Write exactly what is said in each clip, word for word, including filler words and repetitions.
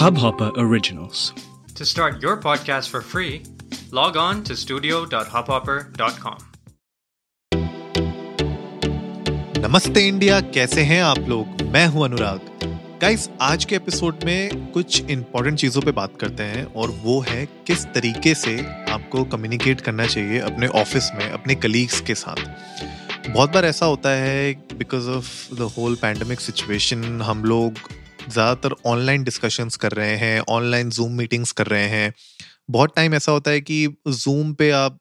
Hubhopper Originals. To start your podcast for free, log on to studio dot hubhopper dot com. नमस्ते India, कैसे हैं आप लोग? मैं हूं अनुराग। गाइस, आज के एपिसोड में कुछ इंपॉर्टेंट चीज़ों पे बात करते हैं और वो है किस तरीके से आपको कम्युनिकेट करना चाहिए अपने ऑफिस में अपने कलीग्स के साथ। बहुत बार ऐसा होता है, because of the whole pandemic situation हम लोग ज़्यादातर ऑनलाइन डिस्कशंस कर रहे हैं, ऑनलाइन जूम मीटिंग्स कर रहे हैं। बहुत टाइम ऐसा होता है कि जूम पे आप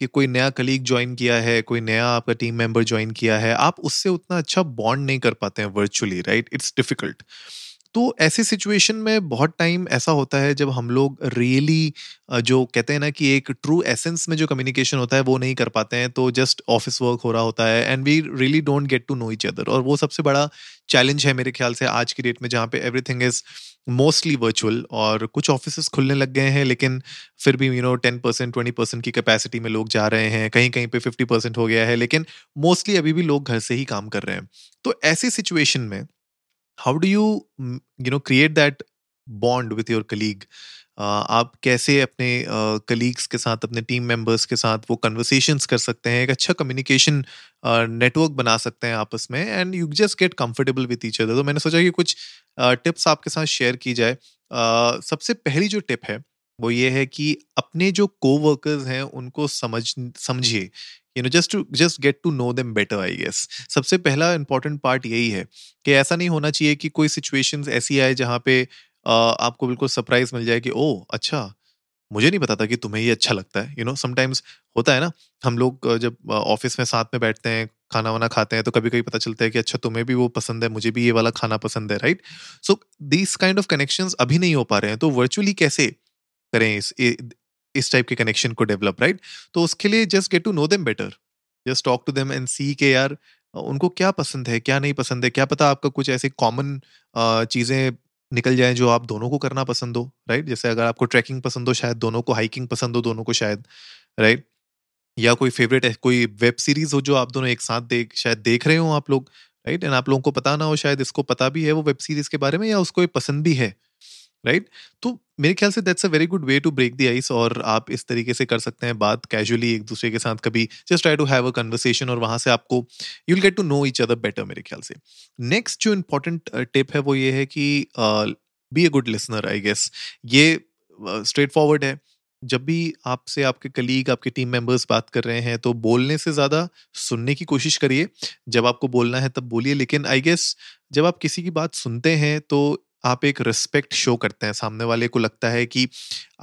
कि कोई नया कलीग ज्वाइन किया है, कोई नया आपका टीम मेंबर ज्वाइन किया है, आप उससे उतना अच्छा बॉन्ड नहीं कर पाते हैं वर्चुअली, राइट? It's difficult. तो ऐसी सिचुएशन में बहुत टाइम ऐसा होता है जब हम लोग रियली जो कहते हैं ना कि एक ट्रू एसेंस में जो कम्युनिकेशन होता है वो नहीं कर पाते हैं, तो जस्ट ऑफिस वर्क हो रहा होता है and we really don't get to know each other. और वो सबसे बड़ा चैलेंज है मेरे ख्याल से आज की डेट में, जहाँ पे एवरीथिंग इज़ मोस्टली वर्चुअल और कुछ ऑफिस खुलने लग गए हैं लेकिन फिर भी you know ten percent twenty percent की कैपेसिटी में लोग जा रहे हैं, कहीं कहीं पे फिफ्टी परसेंट हो गया है, लेकिन मोस्टली अभी भी लोग घर से ही काम कर रहे हैं। तो ऐसी सिचुएशन में how do you you know create that bond with your colleague? आप कैसे अपने कलीग्स uh, के साथ, अपने टीम मेंबर्स के साथ वो कन्वर्सेशंस कर सकते हैं, एक अच्छा कम्युनिकेशन नेटवर्क uh, बना सकते हैं आपस में and you just get comfortable with each other. तो मैंने सोचा कि कुछ टिप्स uh, आपके साथ शेयर की जाए। uh, सबसे पहली जो टिप है वो ये है कि अपने जो कोवर्कर्स हैं उनको समझ समझिए you know just to just get to know them better, I guess. सबसे पहला इंपॉर्टेंट पार्ट यही है कि ऐसा नहीं होना चाहिए कि कोई सिचुएशंस ऐसी आए जहाँ पे Uh, आपको बिल्कुल सरप्राइज मिल जाए कि ओ अच्छा, मुझे नहीं पता था कि तुम्हें ये अच्छा लगता है। यू नो समटाइम्स होता है ना, हम लोग जब ऑफिस में साथ में बैठते हैं, खाना वाना खाते हैं, तो कभी कभी पता चलता है कि अच्छा तुम्हें भी वो पसंद है, मुझे भी ये वाला खाना पसंद है, right? So this kind of connections अभी नहीं हो पा रहे हैं, तो वर्चुअली कैसे करें इस इस टाइप के कनेक्शन को डेवलप, राइट? तो उसके लिए just get to know them better, just talk to them and see के यार उनको क्या पसंद है, क्या नहीं पसंद है। क्या पता आपका कुछ ऐसे कॉमन चीज़ें निकल जाए जो आप दोनों को करना पसंद हो, राइट? जैसे अगर आपको ट्रैकिंग पसंद हो, शायद दोनों को हाइकिंग पसंद हो, दोनों को शायद, राइट? या कोई फेवरेट कोई वेब सीरीज हो जो आप दोनों एक साथ देख शायद देख रहे हो आप लोग, राइट? एंड आप लोगों को पता ना हो, शायद इसको पता भी है वो वेब सीरीज के बारे में या उसको पसंद भी है, राइट? तो मेरे ख्याल से that's a very good way to break the ice और आप इस तरीके से कर सकते हैं बात कैजुअली एक दूसरे के साथ। कभी just try to have a conversation और वहाँ से आपको you will get to know each other better मेरे ख्याल से। नेक्स्ट जो इम्पोर्टेंट टिप है वो ये है कि be a good listener, I guess. ये स्ट्रेट फॉरवर्ड है, जब भी आपसे आपके कलीग आपके टीम मेंबर्स बात कर रहे हैं तो बोलने से ज़्यादा सुनने की कोशिश करिए। जब आपको बोलना है तब बोलिए, लेकिन आई गेस जब आप किसी की बात सुनते हैं तो आप एक रिस्पेक्ट शो करते हैं, सामने वाले को लगता है कि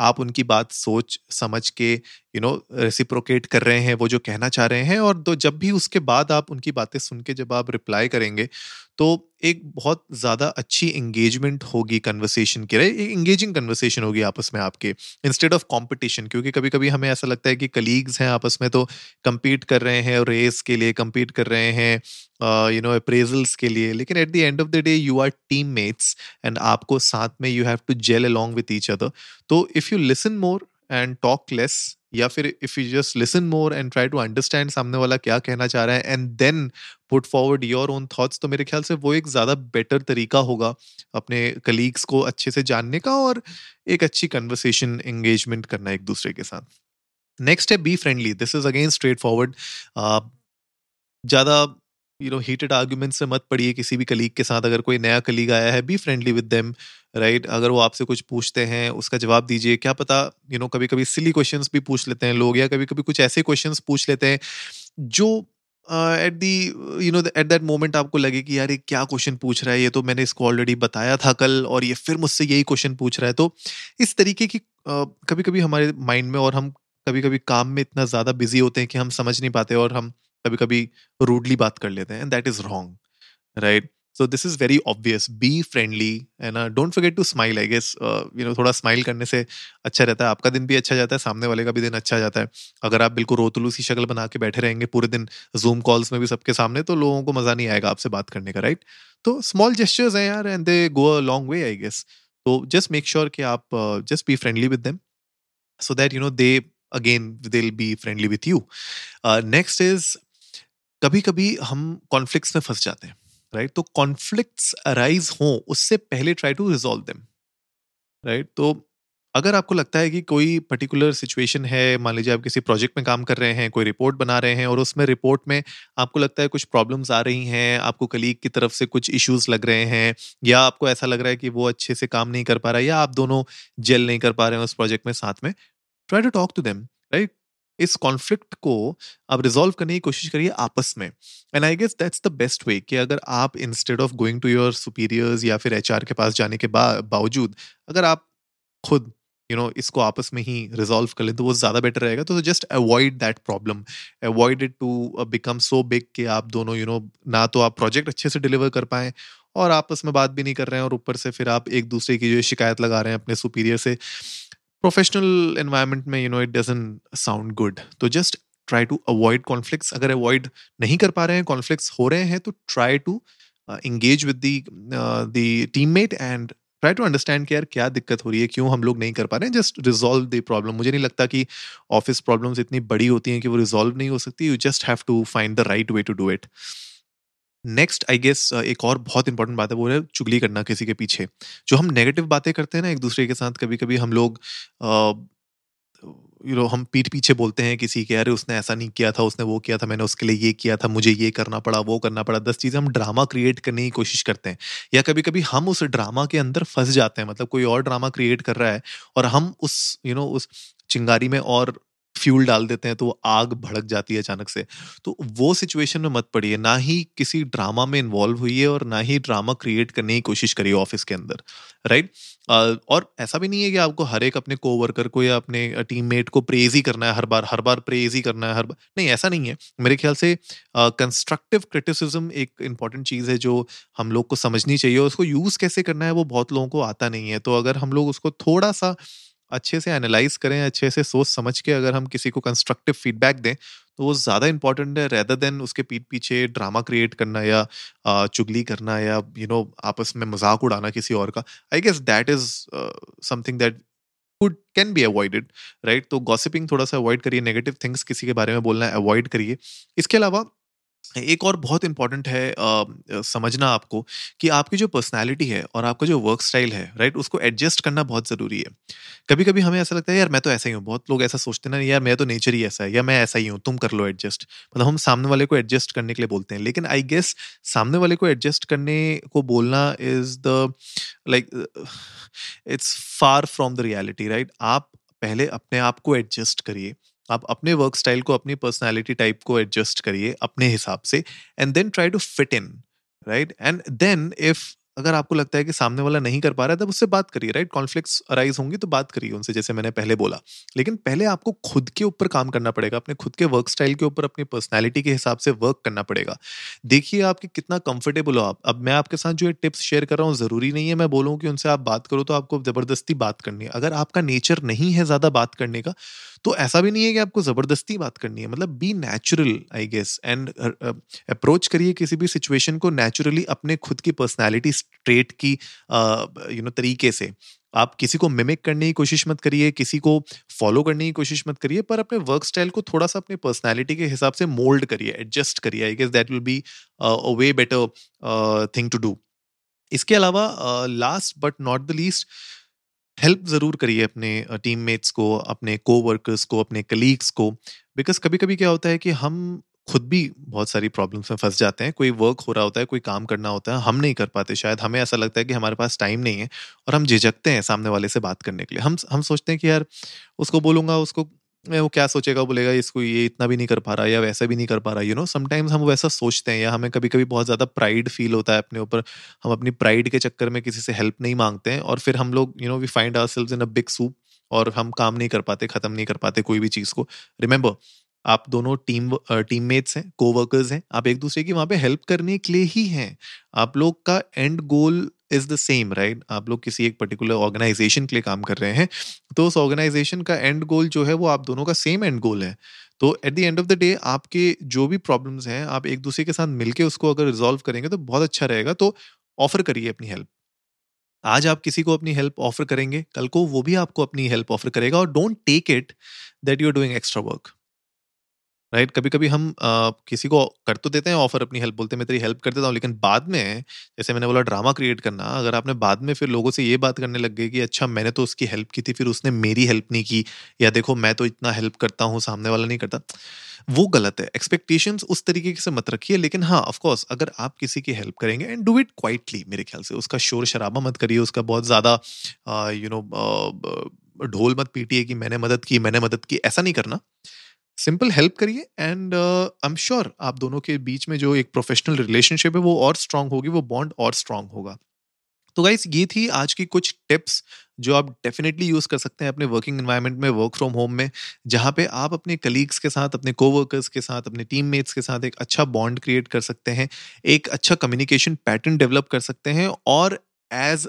आप उनकी बात सोच समझ के यू नो रेसिप्रोकेट कर रहे हैं वो जो कहना चाह रहे हैं। और तो जब भी उसके बाद आप उनकी बातें सुन के जब आप रिप्लाई करेंगे तो एक बहुत ज़्यादा अच्छी एंगेजमेंट होगी कन्वर्सेशन की, राइट? एक इंगेजिंग कन्वर्सेशन होगी आपस में आपके, इंस्टेड ऑफ कंपटीशन। क्योंकि कभी कभी हमें ऐसा लगता है कि कलीग्स हैं आपस में तो कम्पीट कर रहे हैं रेस के लिए, कम्पीट कर रहे हैं यू नो अप्रेजल्स के लिए, लेकिन at the end of the day you are teammates and आपको साथ में you have to gel along with each other. तो if you listen more and talk less, या फिर if you just listen more and try to understand सामने वाला क्या कहना चाह रहा है and then put forward your own thoughts, तो मेरे ख्याल से वो एक ज़्यादा बेटर तरीका होगा अपने कलीग्स को अच्छे से जानने का और एक अच्छी कन्वर्सेशन एंगेजमेंट करना एक दूसरे के साथ। नेक्स्ट है be friendly. This is again straightforward, ज़्यादा यू नो हीटेड आर्ग्यूमेंट से मत पड़िए किसी भी कलीग के साथ। अगर कोई नया कलीग आया है, be friendly with them, right? अगर वो आपसे कुछ पूछते हैं उसका जवाब दीजिए। क्या पता यू you नो know, कभी कभी सिली क्वेश्चंस भी पूछ लेते हैं लोग, या कभी कभी कुछ ऐसे क्वेश्चंस पूछ लेते हैं जो at the you know at that moment आपको लगे कि यार ये क्या क्वेश्चन पूछ रहा है, ये तो मैंने इसको ऑलरेडी बताया था कल और ये फिर मुझसे यही क्वेश्चन पूछ रहा है। तो इस तरीके की uh, कभी कभी हमारे माइंड में, और हम कभी कभी काम में इतना ज़्यादा बिजी होते हैं कि हम समझ नहीं पाते और हम कभी कभी रूडली बात कर लेते हैं, and that is wrong, right? So this is very obvious, be friendly and don't forget to smile. I guess you know थोड़ा स्माइल करने से अच्छा रहता है, आपका दिन भी अच्छा जाता है, सामने वाले का भी दिन अच्छा जाता है। अगर आप बिल्कुल रोतलू सी शक्ल बना के बैठे रहेंगे पूरे दिन जूम कॉल्स में भी सबके सामने, तो लोगों को मजा नहीं आएगा आपसे बात करने का, राइट? तो स्मॉल जेस्चर्स हैं यार and they go a long way, I guess. तो जस्ट मेक श्योर कि आप just be friendly with them so that you know they again they'll be friendly with you. Uh, next is कभी कभी हम conflicts में फंस जाते हैं, राइट? तो कॉन्फ्लिक्ट्स अराइज हों उससे पहले try to resolve them, right. तो अगर आपको लगता है कि कोई पर्टिकुलर सिचुएशन है, मान लीजिए आप किसी प्रोजेक्ट में काम कर रहे हैं, कोई रिपोर्ट बना रहे हैं और उसमें रिपोर्ट में आपको लगता है कुछ प्रॉब्लम्स आ रही हैं, आपको कलीग की तरफ से कुछ इश्यूज लग रहे हैं, या आपको ऐसा लग रहा है कि वो अच्छे से काम नहीं कर पा रहा है, या आप दोनों जेल नहीं कर पा रहे हैं उस प्रोजेक्ट में साथ में, try to talk to them, right. इस कॉन्फ्लिक्ट को आप रिजॉल्व करने की कोशिश करिए आपस में। And I guess that's the best way कि अगर आप instead of going to your superiors या फिर एचआर के पास जाने के बावजूद अगर आप खुद यू you नो know, इसको आपस में ही रिजॉल्व कर लें तो वो ज़्यादा बेटर रहेगा। तो just avoid that problem, avoid it to become so big कि आप दोनों यू you नो know, ना तो आप प्रोजेक्ट अच्छे से डिलीवर कर पाएं और आपस में बात भी नहीं कर रहे हैं और ऊपर से फिर आप एक दूसरे की जो शिकायत लगा रहे हैं अपने सुपीरियर से। प्रोफेशनल एनवायरनमेंट में you know it doesn't sound good. तो just try to avoid conflicts. अगर अवॉइड नहीं कर पा रहे हैं, कॉन्फ्लिक्ट्स हो रहे हैं, तो try to engage with the teammate and try to understand कि यार क्या दिक्कत हो रही है, क्यों हम लोग नहीं कर पा रहे हैं। Just resolve the problem. मुझे नहीं लगता कि ऑफिस प्रॉब्लम्स इतनी बड़ी होती हैं कि वो रिजॉल्व नहीं हो सकती। You just have to find the right way to do it. Next I guess एक और बहुत इंपॉर्टेंट बात है, वो है चुगली करना किसी के पीछे। जो हम नेगेटिव बातें करते हैं ना एक दूसरे के साथ, कभी कभी हम लोग यू नो हम पीठ पीछे बोलते हैं किसी के, अरे उसने ऐसा नहीं किया था, उसने वो किया था, मैंने उसके लिए ये किया था, मुझे ये करना पड़ा, वो करना पड़ा। दस चीज़ें हम ड्रामा क्रिएट करने की कोशिश करते हैं, या कभी कभी हम उस ड्रामा के अंदर फंस जाते हैं। मतलब कोई और ड्रामा क्रिएट कर रहा है और हम उस यू नो उस चिंगारी में और फ्यूल डाल देते हैं, तो वो आग भड़क जाती है अचानक से। तो वो सिचुएशन में मत पड़िए, ना ही किसी ड्रामा में इन्वॉल्व हुई है और ना ही ड्रामा क्रिएट करने की कोशिश करिए ऑफिस के अंदर, राइट। और ऐसा भी नहीं है कि आपको हर एक अपने कोवर्कर को या अपने टीममेट को प्रेज ही करना है, हर बार हर बार प्रेज ही करना है हर बार, नहीं, ऐसा नहीं है। मेरे ख्याल से कंस्ट्रक्टिव क्रिटिसिज्म एक इंपॉर्टेंट चीज़ है जो हम लोग को समझनी चाहिए, और उसको यूज़ कैसे करना है वो बहुत लोगों को आता नहीं है। तो अगर हम लोग उसको थोड़ा सा अच्छे से एनालाइज करें, अच्छे से सोच समझ के अगर हम किसी को कंस्ट्रक्टिव फीडबैक दें तो वो ज़्यादा इंपॉर्टेंट है, रेदर देन उसके पीठ पीछे ड्रामा क्रिएट करना या चुगली करना या यू you नो know, आपस में मजाक उड़ाना किसी और का। I guess that is something that could can be avoided, right. तो गॉसिपिंग थोड़ा सा अवॉइड करिए, नेगेटिव थिंग्स किसी के बारे में बोलना अवॉइड करिए। इसके अलावा एक और बहुत इंपॉर्टेंट है आ, समझना आपको कि आपकी जो पर्सनालिटी है और आपका जो वर्क स्टाइल है, राइट, उसको एडजस्ट करना बहुत ज़रूरी है। कभी कभी हमें ऐसा लगता है यार मैं तो ऐसा ही हूँ, बहुत लोग ऐसा सोचते हैं ना, यार मैं तो नेचर ही ऐसा है, या मैं ऐसा ही हूँ, तुम कर लो एडजस्ट। मतलब हम सामने वाले को एडजस्ट करने के लिए बोलते हैं, लेकिन आई गेस सामने वाले को एडजस्ट करने को बोलना is the like it's far from the reality, right. आप पहले अपने आप को एडजस्ट करिए, आप अपने वर्क स्टाइल को, अपनी पर्सनालिटी टाइप को एडजस्ट करिए अपने हिसाब से, and then try to fit in, right. And then if अगर आपको लगता है कि सामने वाला नहीं कर पा रहा है तब उससे बात करिए, राइट। कॉन्फ्लिक्ट्स अराइज होंगे तो बात करिए उनसे, जैसे मैंने पहले बोला, लेकिन पहले आपको खुद के ऊपर काम करना पड़ेगा, अपने खुद के वर्क स्टाइल के ऊपर, अपनी पर्सनैलिटी के हिसाब से वर्क करना पड़ेगा। देखिए आपके कितना कंफर्टेबल हो आप। अब मैं आपके साथ जो ये टिप्स शेयर कर रहा हूँ, ज़रूरी नहीं है मैं बोलूँ कि उनसे आप बात करो तो आपको ज़बरदस्ती बात करनी है। अगर आपका नेचर नहीं है ज़्यादा बात करने का, तो ऐसा भी नहीं है कि आपको ज़बरदस्ती बात करनी है। मतलब be natural I guess, and approach करिए किसी भी सिचुएशन को नेचुरली, अपने खुद की पर्सनैलिटी ट्रेट की यू नो तरीके से। आप किसी को मिमिक करने की कोशिश मत करिए, किसी को फॉलो करने की कोशिश मत करिए, पर अपने वर्क स्टाइल को थोड़ा सा अपनी पर्सनैलिटी के हिसाब से मोल्ड करिए, एडजस्ट करिए। I guess that will be a way better thing to do. इसके अलावा last but not the least, help ज़रूर करिए अपने टीममेट्स को, अपने कोवर्कर्स को, अपने कलीग्स को, बिकॉज कभी कभी क्या होता है कि हम खुद भी बहुत सारी प्रॉब्लम्स में फंस जाते हैं। कोई वर्क हो रहा होता है, कोई काम करना होता है, हम नहीं कर पाते, शायद हमें ऐसा लगता है कि हमारे पास टाइम नहीं है और हम झिझकते हैं सामने वाले से बात करने के लिए। हम हम सोचते हैं कि यार उसको बोलूँगा, उसको वो क्या सोचेगा, बोलेगा इसको ये इतना भी नहीं कर पा रहा या वैसा भी नहीं कर पा रहा, यू नो समटाइम्स हम वैसा सोचते हैं, या हमें कभी कभी बहुत ज़्यादा प्राइड फील होता है अपने ऊपर, हम अपनी प्राइड के चक्कर में किसी से हेल्प नहीं मांगते हैं और फिर हम लोग you know we find ourselves in a big soup और हम काम नहीं कर पाते, ख़त्म नहीं कर पाते कोई भी चीज़ को। रिमेंबर, आप दोनों टीम टीममेट्स हैं, कोवर्कर्स हैं, आप एक दूसरे की वहाँ पे हेल्प करने के लिए ही हैं। आप लोग का end goal is the same, right. आप लोग किसी एक पर्टिकुलर ऑर्गेनाइजेशन के लिए काम कर रहे हैं, तो उस ऑर्गेनाइजेशन का एंड गोल जो है वो आप दोनों का सेम एंड गोल है। तो at the end of the day आपके जो भी प्रॉब्लम्स हैं, आप एक दूसरे के साथ मिलके उसको अगर रिजॉल्व करेंगे तो बहुत अच्छा रहेगा। तो ऑफर करिए अपनी हेल्प। आज आप किसी को अपनी हेल्प ऑफर करेंगे, कल को वो भी आपको अपनी हेल्प ऑफर करेगा, और don't take it that you are doing extra work. Right. कभी कभी हम आ, किसी को कर तो देते हैं ऑफर, अपनी हेल्प बोलते हैं मैं तेरी हेल्प कर देता हूँ, लेकिन बाद में जैसे मैंने बोला ड्रामा क्रिएट करना, अगर आपने बाद में फिर लोगों से ये बात करने लग गई कि अच्छा मैंने तो उसकी हेल्प की थी फिर उसने मेरी हेल्प नहीं की, या देखो मैं तो इतना हेल्प करता हूँ सामने वाला नहीं करता, वो गलत है। एक्सपेक्टेशंस उस तरीके से मत रखिए, लेकिन हाँ ऑफकोर्स अगर आप किसी की हेल्प करेंगे एंड डू इट क्वाइटली, मेरे ख्याल से उसका शोर शराबा मत करिए, उसका बहुत ज़्यादा यू नो ढोल मत पीटिए कि मैंने मदद की मैंने मदद की, ऐसा नहीं करना। सिंपल हेल्प करिए एंड आई एम श्योर आप दोनों के बीच में जो एक प्रोफेशनल रिलेशनशिप है वो और स्ट्रांग होगी, वो बॉन्ड और स्ट्रांग होगा। तो गाइस ये थी आज की कुछ टिप्स जो आप डेफिनेटली यूज़ कर सकते हैं अपने वर्किंग एनवायरनमेंट में, वर्क फ्रॉम होम में, जहाँ पे आप अपने कलीग्स के साथ, अपने कोवर्कर्स के साथ, अपने टीममेट्स के साथ एक अच्छा बॉन्ड क्रिएट कर सकते हैं, एक अच्छा कम्युनिकेशन पैटर्न डेवलप कर सकते हैं और एज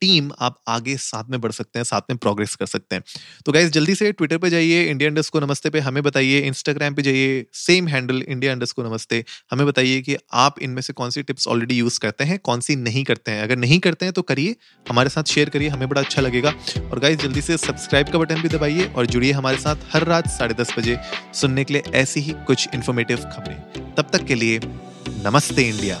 टीम आप आगे साथ में बढ़ सकते हैं, साथ में प्रोग्रेस कर सकते हैं। तो गाइज जल्दी से ट्विटर पे जाइए इंडिया अंडरस्कोर नमस्ते पे हमें बताइए, इंस्टाग्राम पे जाइए सेम हैंडल इंडिया अंडरस्कोर नमस्ते, हमें बताइए कि आप इनमें से कौन सी टिप्स ऑलरेडी यूज करते हैं, कौन सी नहीं करते हैं। अगर नहीं करते हैं तो करिए, हमारे साथ शेयर करिए, हमें बड़ा अच्छा लगेगा। और गाइज जल्दी से सब्सक्राइब का बटन भी दबाइए और जुड़िए हमारे साथ हर रात साढ़े दस बजे सुनने के लिए ऐसी ही कुछ इन्फॉर्मेटिव खबरें। तब तक के लिए नमस्ते इंडिया।